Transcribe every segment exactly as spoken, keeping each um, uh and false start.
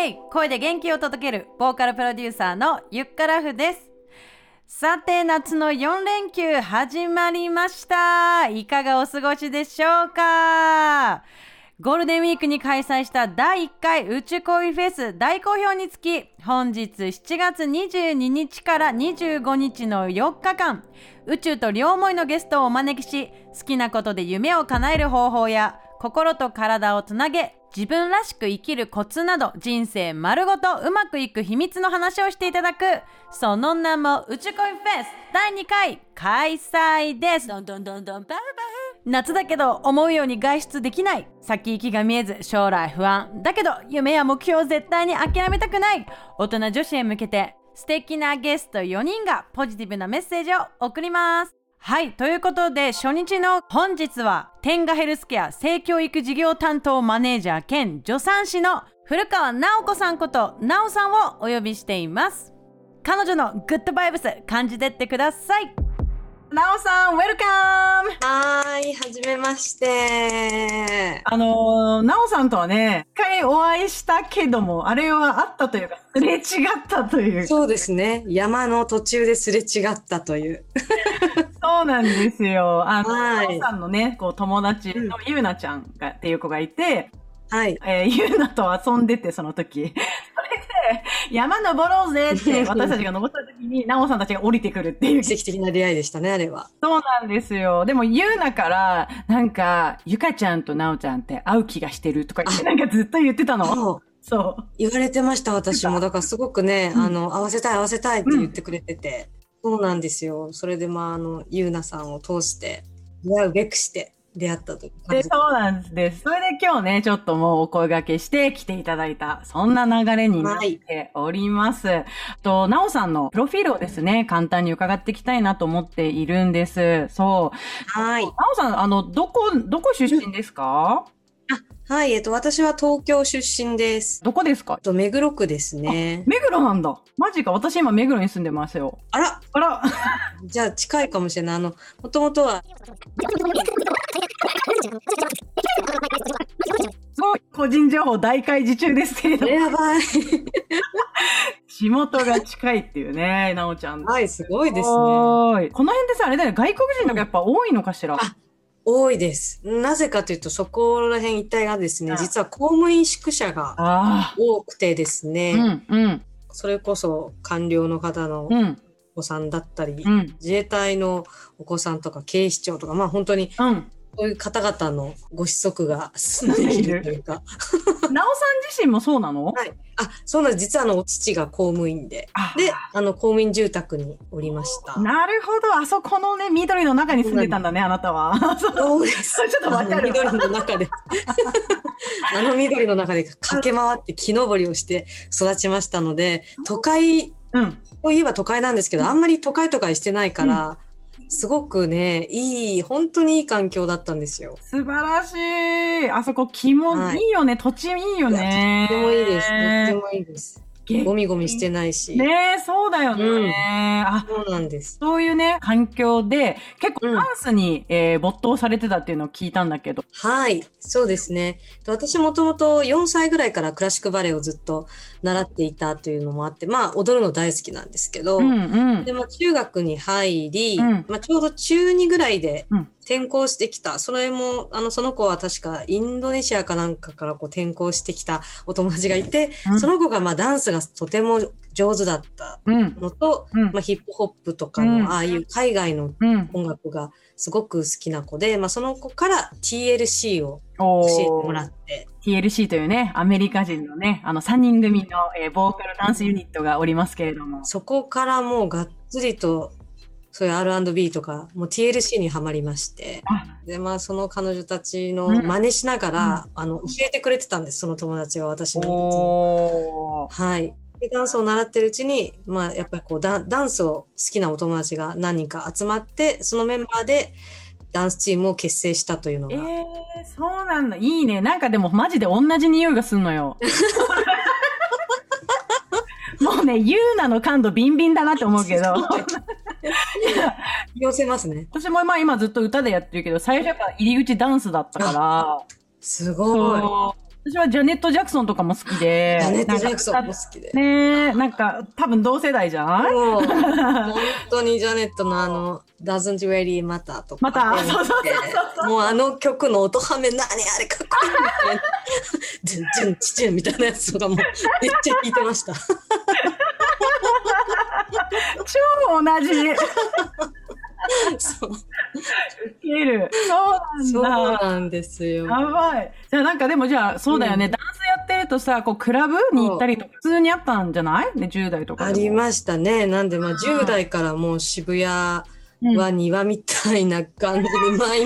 イエーイ、声で元気を届けるボーカルプロデューサーのユッカラフです。さて、夏のよん連休始まりました。いかがお過ごしでしょうか。ゴールデンウィークに開催しただいいっかい宇宙恋フェス、大好評につき、本日しちがつにじゅうににちからにじゅうごにちのよっかかん、宇宙と両思いのゲストをお招きし、好きなことで夢を叶える方法や、心と体をつなげ、自分らしく生きるコツなど、人生丸ごとうまくいく秘密の話をしていただく、その名も宇宙恋フェスだいにかい開催です。どんどんどんどんバウバウ。夏だけど思うように外出できない、先行きが見えず将来不安だけど夢や目標を絶対に諦めたくない大人女子へ向けて、素敵なゲストよにんがポジティブなメッセージを送ります。はい、ということで初日の本日は、天下ヘルスケア性教育事業担当マネージャー兼助産師の古川直子さんことなおさんをお呼びしています。彼女のグッドバイブス感じてってください。なおさん、ウェルカム。はーい、はじめまして。あのー、なおさんとはね、一回お会いしたけども、あれはあったというか、すれ違ったという。そうですね。山の途中ですれ違ったという。そうなんですよ。あの、なおさんのね、こう友達のゆうなちゃんが、うん、っていう子がいて、はい。えー、ゆうなと遊んでて、その時。山登ろうぜって私たちが登った時になおさんたちが降りてくるっていう奇跡的な出会いでしたね、あれは。そうなんですよ。でもゆうなからなんか、ゆかちゃんとなおちゃんって会う気がしてるとか言って、なんかずっと言ってたの。そう、そう言われてました、私も。だからすごくね、あの、会わせたい会わせたいって言ってくれてて、うん、そうなんですよ。それでまあ、あのゆうなさんを通して出会うべくして出会ったと。で、そうなんです。それで今日ね、ちょっともうお声掛けして来ていただいた、そんな流れになっております。はい、と、なおさんのプロフィールをですね、簡単に伺っていきたいなと思っているんです。そう。はい。なおさん、あの、どこ、どこ出身ですか？あ、はい。えっと、私は東京出身です。どこですか？えっと、目黒区ですね。目黒なんだ。マジか。私今目黒に住んでますよ。あら。あら。じゃあ近いかもしれない。あの、もともとは。すごい個人情報大開示中ですけれども、やばい仕事が近いっていうね、なおちゃん。はい、すごいですね。この辺でさ、あれだよ、外国人のがやっぱ多いのかしら。あ、多いです。なぜかというと、そこら辺一帯がですね、実は公務員宿舎が多くてですね、うんうん、それこそ官僚の方の、うん、お子さんだったり、うん、自衛隊のお子さんとか警視庁とか、まあ本当にそういう方々のご子息が住んでいるというか。なおさん自身もそうなの？はい。あ、そうなんです。実はあの、父が公務員で、で、あの、公務員住宅におりました。なるほど。あそこのね、緑の中に住んでたんだね、あなたは。そうです。ちょっとわかる。緑の中で。あの緑の中で駆け回って木登りをして育ちましたので、都会、うん、そういえば都会なんですけど、あんまり都会とかしてないから、うん、すごくね、いい、本当にいい環境だったんですよ。素晴らしい。あそこ気もいいよね、はい、土地いいよね。とてもいいです。とてもいいです。ゴミゴミしてないし。ねえ、そうだよね、うん。あ、そうなんです。そういうね、環境で、結構ダンスに、うん、えー、没頭されてたっていうのを聞いたんだけど。はい、そうですね。私もともとよんさいぐらいからクラシックバレエをずっと習っていたというのもあって、まあ、踊るの大好きなんですけど、うんうん、でも中学に入り、うん、まあ、ちょうど中にぐらいで、うん、転校してきた。それも、あの、その子は確かインドネシアかなんかからこう転校してきたお友達がいて、うん、その子がまあダンスがとても上手だったのと、うん、まあ、ヒップホップとかのああいう海外の音楽がすごく好きな子で、まあ、その子から ティーエルシー を教えてもらって。ティーエルシー というね、アメリカ人のね、あのさんにん組の、えー、ボーカルダンスユニットがおりますけれども。そこからもうがっつりとそういう アールアンドビー とか、もう ティーエルシー にはまりまして。で、まあ、その彼女たちの真似しながら、うん、あの、教えてくれてたんです、その友達が私の。おー。はい。で、ダンスを習ってるうちに、まあ、やっぱりこうダ、ダンスを好きなお友達が何人か集まって、そのメンバーで、ダンスチームを結成したというのが。えー、そうなんだ。いいね。なんかでも、マジで同じ匂いがすんのよ。もうね、ゆうなの感度ビンビンだなって思うけど。寄せますね。私もまあ今ずっと歌でやってるけど、最初から入り口ダンスだったから。すごい。私はジャネット・ジャクソンとかも好きで、ジャネット・ジャクソンも好きでね、なんか多分同世代じゃない？本当にジャネットのあの Doesn't Really Matter とか、またそうそうそう、もうあの曲の音ハメ何あれかっこいいね、ジュンジュンチチュンみたいなやつとかもめっちゃ聴いてました。超同じ。そう。受ける。そうなんだ。そうなんですよ。やばい。じゃあなんかでもじゃあそうだよね。うん、ダンスやってるとさ、こうクラブに行ったりとか普通にあったんじゃない？ね、じゅう代とか。ありましたね。なんでまあじゅう代からもう渋谷は庭みたいな感じで毎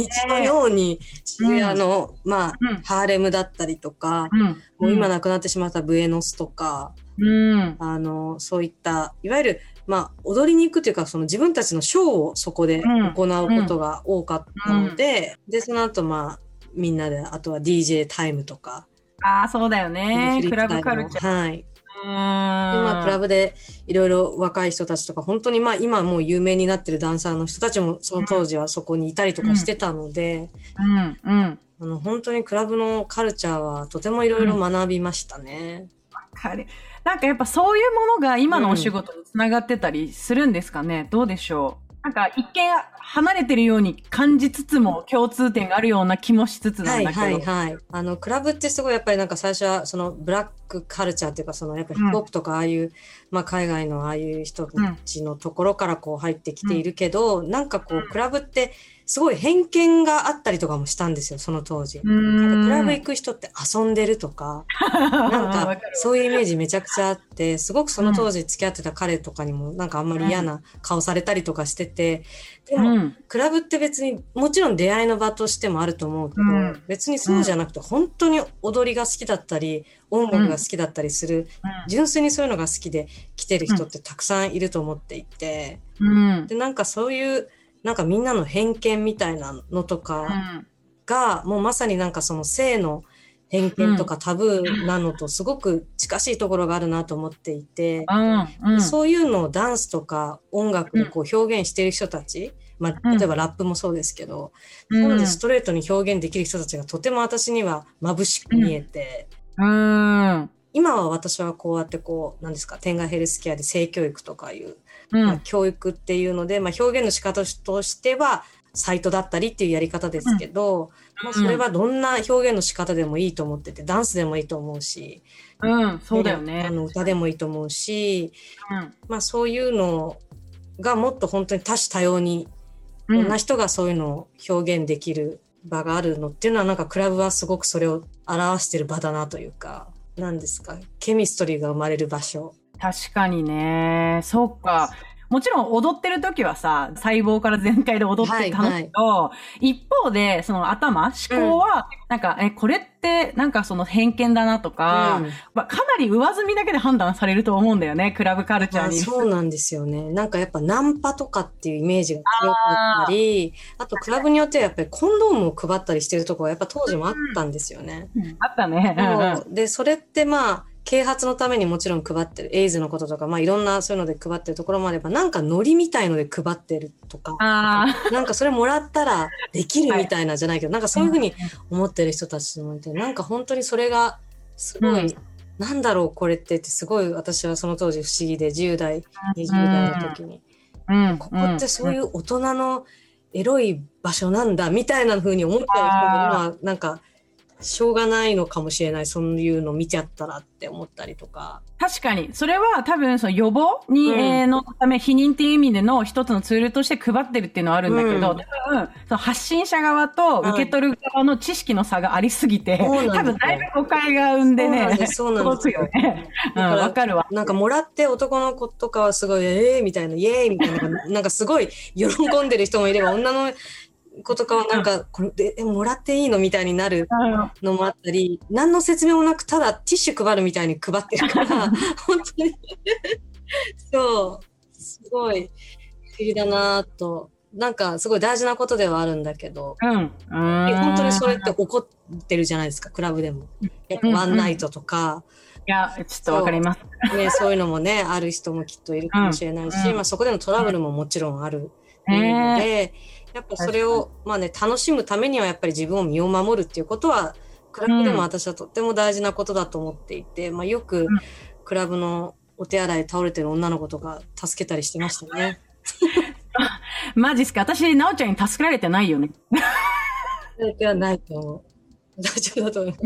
日のように渋谷の、うん、まあ、うん、ハーレムだったりとか、うん、もう今亡くなってしまったブエノスとか、うん、あのそういったいわゆるまあ、踊りに行くというかその自分たちのショーをそこで行うことが多かったので、うんうん、でその後、まあみんなであとは ディージェー タイムとか、あーそうだよね、クラブカルチャー、はい、うん、今クラブでいろいろ若い人たちとか本当にまあ今もう有名になってるダンサーの人たちもその当時はそこにいたりとかしてたので、うんうんうん、あの本当にクラブのカルチャーはとてもいろいろ学びましたね、うん、わかる。なんかやっぱそういうものが今のお仕事につながってたりするんですかね、うん、どうでしょう。なんか一見離れてるように感じつつも共通点があるような気もしつつなんだけど、はいはいはい、あのクラブってすごいやっぱりなんか最初はそのブラックカルチャーっていうかそのやっぱヒップホップとかああいう、うん、まあ、海外のああいう人たちのところからこう入ってきているけど、うん、なんかこうクラブってすごい偏見があったりとかもしたんですよ、その当時。なんかクラブ行く人って遊んでるとか、なんかそういうイメージめちゃくちゃあって、すごくその当時付き合ってた彼とかにもなんかあんまり嫌な顔されたりとかしてて、でもクラブって別にもちろん出会いの場としてもあると思うけど、別にそうじゃなくて本当に踊りが好きだったり、音楽が好きだったりする、純粋にそういうのが好きで来てる人ってたくさんいると思っていて、でなんかそういうなんかみんなの偏見みたいなのとかが、うん、もうまさになんかその性の偏見とかタブーなのとすごく近しいところがあるなと思っていて、うん、そういうのをダンスとか音楽でこう表現している人たち、うん、まあ、例えばラップもそうですけど、うん、そういうのでストレートに表現できる人たちがとても私には眩しく見えて、うんうん、今は私はこうやってこう、何ですか、天外ヘルスケアで性教育とかいう、うん、まあ、教育っていうので、まあ、表現の仕方としてはサイトだったりっていうやり方ですけど、うん、まあ、それはどんな表現の仕方でもいいと思ってて、ダンスでもいいと思うし、うん、そうだよね、あの歌でもいいと思うし、うん、まあ、そういうのがもっと本当に多種多様に、うん、いろんな人がそういうのを表現できる場があるのっていうのはなんかクラブはすごくそれを表してる場だなというか、何ですか、ケミストリーが生まれる場所。確かにね、そうか。もちろん踊ってる時はさ、細胞から全開で踊ってたんだけど、はいはい、一方でその頭、思考はなんか、うん、えこれってなんかその偏見だなとか、うん、まあ、かなり上積みだけで判断されると思うんだよね、クラブカルチャーに。そうなんですよね。なんかやっぱナンパとかっていうイメージが強かったり、あ, あとクラブによってはやっぱりコンドームを配ったりしてるところはやっぱ当時もあったんですよね。うんうん、あったね。うんうん、でそれってまあ。啓発のためにもちろん配ってる、エイズのこととか、まあいろんなそういうので配ってるところもあれば、なんかノリみたいので配ってるとか、なんかそれもらったらできるみたいなじゃないけど、はい、なんかそういうふうに思ってる人たちもいて、なんか本当にそれがすごい、うん、なんだろうこれってってすごい私はその当時不思議で、じゅう代、にじゅう代の時に、うんうん、ここってそういう大人のエロい場所なんだみたいなふうに思ってる人も今なんか、しょうがないのかもしれない、そういうの見ちゃったらって思ったりとか。確かにそれは多分その予防に、うん、えー、のため、避妊っていう意味での一つのツールとして配ってるっていうのはあるんだけど、うん、多分その発信者側と受け取る側の知識の差がありすぎて、はい、多分だいぶ誤解が生んでね、そうなんですよね。わかるわ。なんかもらって男の子とかはすごいえーみたいな、イエーイみたいななんかすごい喜んでる人もいれば、女のことかはなんかこれで、え、もらっていいのみたいになるのもあったり、何の説明もなくただティッシュ配るみたいに配ってるから本当にそうすごい不思議だなと。なんかすごい大事なことではあるんだけど、うんうん、本当にそれって怒ってるじゃないですか、クラブでも、うん、ワンナイトとか、いや、ちょっとわかりますそう、ね、そういうのもねある人もきっといるかもしれないし、うんうん、まあ、そこでのトラブルももちろんあるので、えーやっぱそれを、まあね、楽しむためにはやっぱり自分を身を守るっていうことはクラブでも私はとっても大事なことだと思っていて、うんまあ、よくクラブのお手洗い倒れてる女の子とか助けたりしてましたね。マジっすか。私なおちゃんに助けられてないよね。助けられてはないと思う。大丈夫だと思いま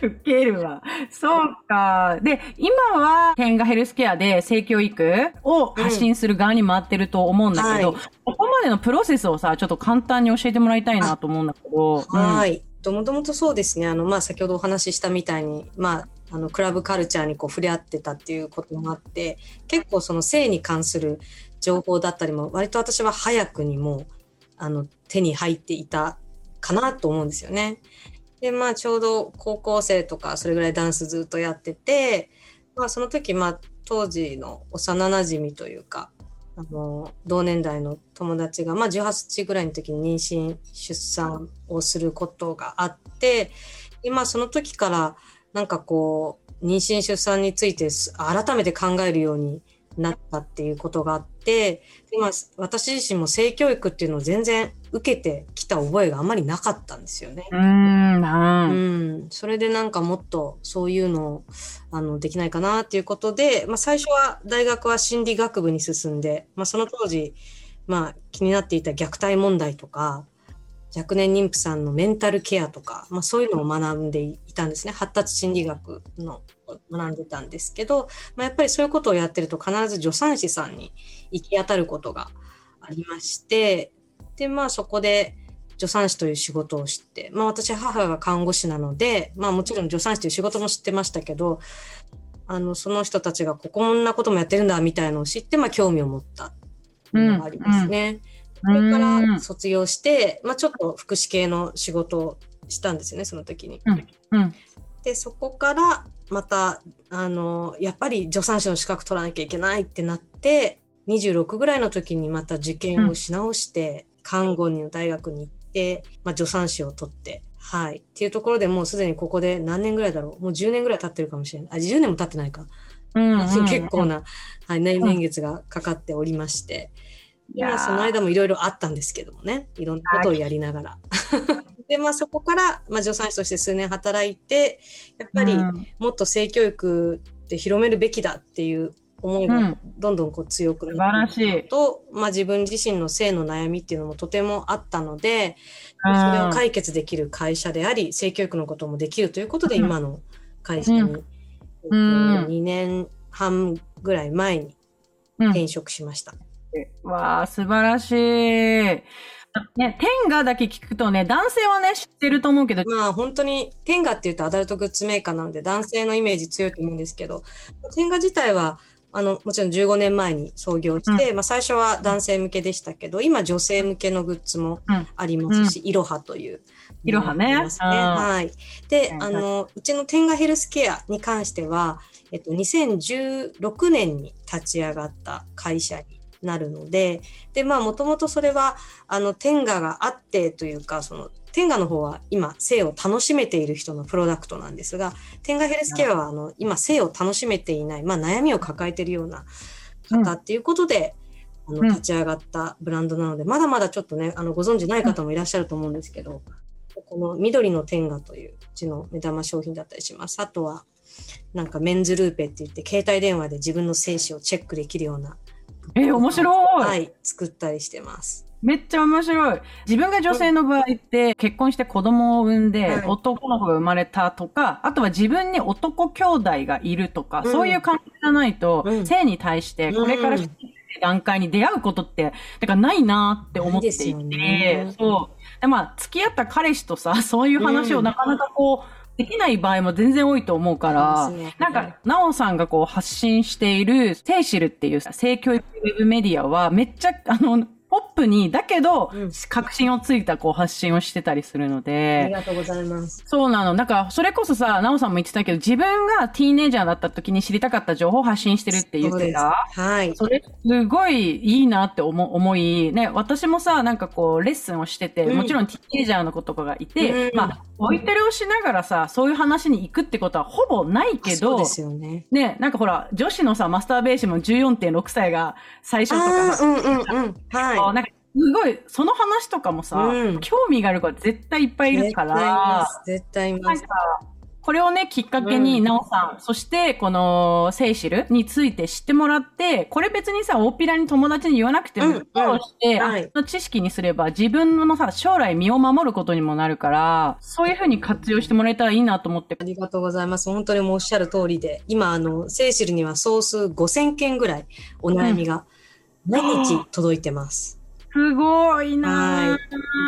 す。受けるわ。そうか。で、今は変がヘルスケアで性教育を発信する側に回ってると思うんだけど、うんはい、ここまでのプロセスをさ、ちょっと簡単に教えてもらいたいなと思うんだけど。はい。もともとそうですね。あの、まあ、先ほどお話ししたみたいに、まあ、あの、クラブカルチャーにこう触れ合ってたっていうこともあって、結構その性に関する情報だったりも、割と私は早くにも、あの、手に入っていたかなと思うんですよね。で、まあ、ちょうど高校生とかそれぐらいダンスずっとやってて、まあ、その時、まあ、当時の幼馴染というか、あの、同年代の友達が、まあ、じゅうはちぐらいの時に妊娠、出産をすることがあって、で、まあ、その時から、なんかこう、妊娠、出産について改めて考えるようになったっていうことがあって、で、まあ、私自身も性教育っていうのを全然受けてきた覚えがあんまりなかったんですよね。うーん。うん。それでなんかもっとそういうのを、あの、できないかなっていうことで、まあ最初は大学は心理学部に進んで、まあその当時、まあ気になっていた虐待問題とか、若年妊婦さんのメンタルケアとか、まあそういうのを学んでいたんですね。発達心理学の学んでたんですけど、まあやっぱりそういうことをやってると必ず助産師さんに行き当たることがありまして、で、まあそこで助産師という仕事を知って、まあ私母が看護師なので、まあもちろん助産師という仕事も知ってましたけど、あの、その人たちがここんなこともやってるんだみたいなのを知って、まあ興味を持ったのがありますね。うんうん、それから卒業して、まあちょっと福祉系の仕事をしたんですよね、その時に。うんうん、で、そこからまた、あの、やっぱり助産師の資格取らなきゃいけないってなって、にじゅうろくぐらいの時にまた受験をし直して、うん看護の大学に行って、まあ、助産師を取って、はい。っていうところでもうすでにここで何年ぐらいだろう。もうじゅうねんぐらい経ってるかもしれない。あ、じゅうねんも経ってないか。うんうんうん、結構な、はい、年月がかかっておりまして。うん、で、まあ、その間もいろいろあったんですけどもね。いろんなことをやりながら。で、まあ、そこから、まあ、助産師として数年働いて、やっぱりもっと性教育って広めるべきだっていう、思いがどんどんこう強くなると、うんまあ、自分自身の性の悩みっていうのもとてもあったので、うん、それを解決できる会社であり性教育のこともできるということで、うん、今の会社に、うんうん、にねんはんぐらい前に転職しました、うん、わあ素晴らしいね、テンガだけ聞くとね、男性はね、知ってると思うけど。まあ本当に、テンガって言うとアダルトグッズメーカーなので男性のイメージ強いと思うんですけど、テンガ自体はあの、もちろんじゅうごねんまえに創業して、うん、まあ最初は男性向けでしたけど、今女性向けのグッズもありますし、うんうん、イロハという。イロハね。はい。で、あの、うちのテンガヘルスケアに関しては、えっと、にせんじゅうろくねんに立ち上がった会社になるので、で、まあもともとそれは、あの、テンガがあってというか、その、テンガの方は今性を楽しめている人のプロダクトなんですが、テンガヘルスケアはあの今性を楽しめていない、まあ悩みを抱えているような方っていうことで、うん、あの立ち上がったブランドなので、まだまだちょっとね、あのご存知ない方もいらっしゃると思うんですけど、この緑のテンガといううちの目玉商品だったりします。あとはなんかメンズルーペって言って携帯電話で自分の精子をチェックできるような。え、面白い。はい、作ったりしてます。めっちゃ面白い。自分が女性の場合って結婚して子供を産んで男の子が生まれたとか、あとは自分に男兄弟がいるとか、うん、そういう関係がないと、うん、性に対してこれから段階に出会うことって、だからないなーって思っていて、いいですよね。そう。で、まあ、付き合った彼氏とさ、そういう話をなかなかこう、うんできない場合も全然多いと思うから、ね、なんか、なおさんがこう発信している、セイシルっていう性教育ウェブメディアは、めっちゃ、あの、ポップに、だけど、確信をついたこう発信をしてたりするので。ありがとうございます。そうなの。なんか、それこそさ、なおさんも言ってたけど、自分がティーネイジャーだった時に知りたかった情報を発信してるって言ってた。はい。それ、すごいいいなって思、思い、ね、私もさ、なんかこう、レッスンをしてて、うん、もちろんティーネイジャーの子とかがいて、うん、まあ、置いてるをしながらさ、そういう話に行くってことはほぼないけど、そうですよね。ね、なんかほら、女子のさ、マスターベーションも じゅうよんてんろく 歳が最初とか、うんうんうん。はい。なんかすごい、その話とかもさ、うん、興味がある子は絶対いっぱいいるから、絶対います。絶対います。これをね、きっかけに、なおさん、うん、そして、この、セイシルについて知ってもらって、これ別にさ、大っぴらに友達に言わなくても、そうして、あの知識にすれば、自分のさ、将来身を守ることにもなるから、そういうふうに活用してもらえたらいいなと思って。ありがとうございます。本当にもうおっしゃる通りで、今、あの、セイシルには総数ごせんけんぐらい、お悩みが、毎日届いてます。うん、すごいなぁ。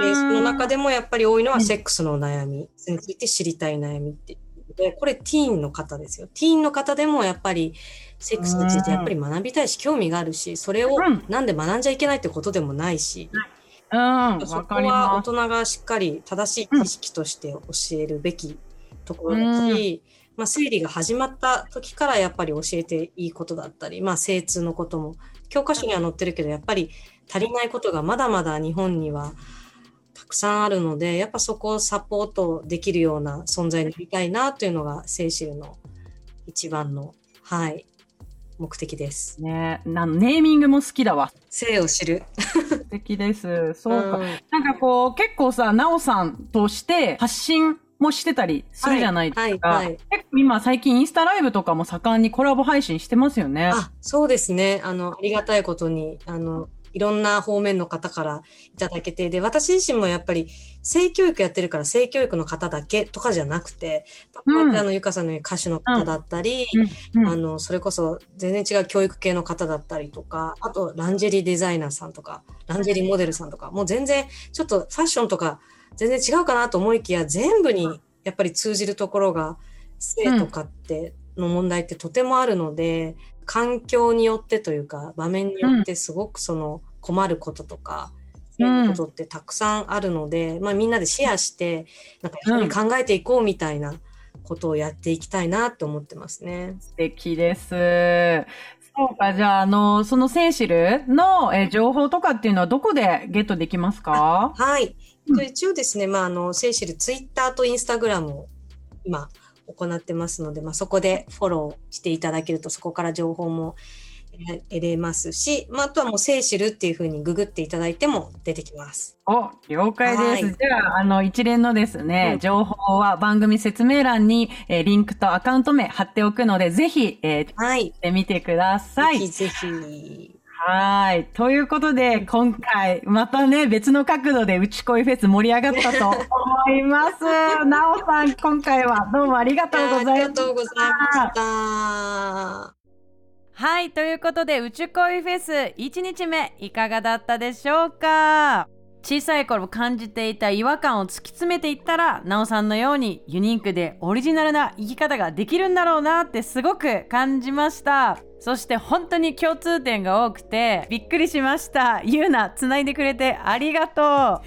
で、その中でもやっぱり多いのは、セックスのお悩みについて知りたい悩みって。でこれティーンの方ですよ。ティーンの方でもやっぱりセックスについてやっぱり学びたいし、興味があるし、それをなんで学んじゃいけないってことでもないし、うん、そこは大人がしっかり正しい知識として教えるべきところだったり、まあ、生理が始まった時からやっぱり教えていいことだったり、まあ、精通のことも教科書には載ってるけど、やっぱり足りないことがまだまだ日本にはたくさんあるので、やっぱそこをサポートできるような存在になりたいなというのがセイシルの一番の、はい、目的ですね。なネーミングも好きだわ。性を知る素敵です。そうか、うん、なんかこう結構さ、なおさんとして発信もしてたりするじゃないですか、はいはいはい、結構今最近インスタライブとかも盛んにコラボ配信してますよね。あ、そうですね。あの、ありがたいことにあのいろんな方面の方からいただけて、で、私自身もやっぱり性教育やってるから、性教育の方だけとかじゃなくて、うん、あのゆかさんのように歌手の方だったり、うんうん、あのそれこそ全然違う教育系の方だったりとか、あとランジェリーデザイナーさんとかランジェリーモデルさんとか、もう全然ちょっとファッションとか全然違うかなと思いきや、全部にやっぱり通じるところが性とかっての問題ってとてもあるので、環境によってというか場面によってすごくその困ることとか、うん、ことってたくさんあるので、まあ、みんなでシェアしてなんか一緒に考えていこうみたいなことをやっていきたいなと思ってますね、うん、素敵です。そうか、じゃあ、あのそのセイシルのえ情報とかっていうのはどこでゲットできますか？はい、うん、一応ですね、まあ、あのセイシルツイッターとインスタグラムを今行ってますので、まあ、そこでフォローしていただけるとそこから情報も得れますし、まあ、あとはもうセイシルっていう風にググっていただいても出てきます。お、了解です。じゃあ、あの一連のですね、うん、情報は番組説明欄に、えー、リンクとアカウント名貼っておくので、ぜひ、えー、はい、見てみてください。ぜひぜひ。はい。ということで、今回、またね、別の角度でうち恋フェス盛り上がったと思います。なおさん、今回はどうもありがとうございました。ありがとうございました。はい。ということで、うち恋フェスいちにちめ、いかがだったでしょうか？小さい頃感じていた違和感を突き詰めていったら、なおさんのようにユニークでオリジナルな生き方ができるんだろうなってすごく感じました。そして本当に共通点が多くてびっくりしました。ゆうな、つないでくれてありがとう。は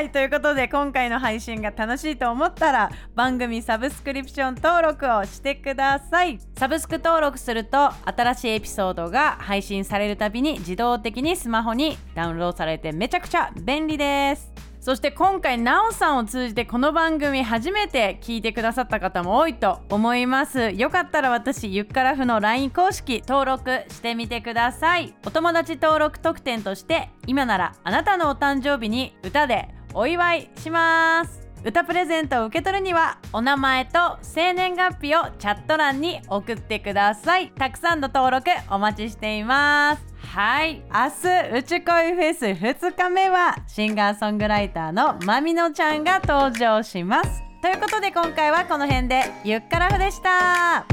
い、ということで、今回の配信が楽しいと思ったら番組サブスクリプション登録をしてください。サブスク登録すると新しいエピソードが配信されるたびに自動的にスマホにダウンロードされてめちゃくちゃ便利です。そして今回、なおさんを通じてこの番組初めて聞いてくださった方も多いと思います。よかったら私、ユッカラフの ライン 公式登録してみてください。お友達登録特典として、今ならあなたのお誕生日に歌でお祝いします。歌プレゼントを受け取るには、お名前と生年月日をチャット欄に送ってください。たくさんの登録お待ちしています。はい、明日うち恋フェスふつかめはシンガーソングライターのまみのちゃんが登場します。ということで、今回はこの辺で。ゆっからふでした。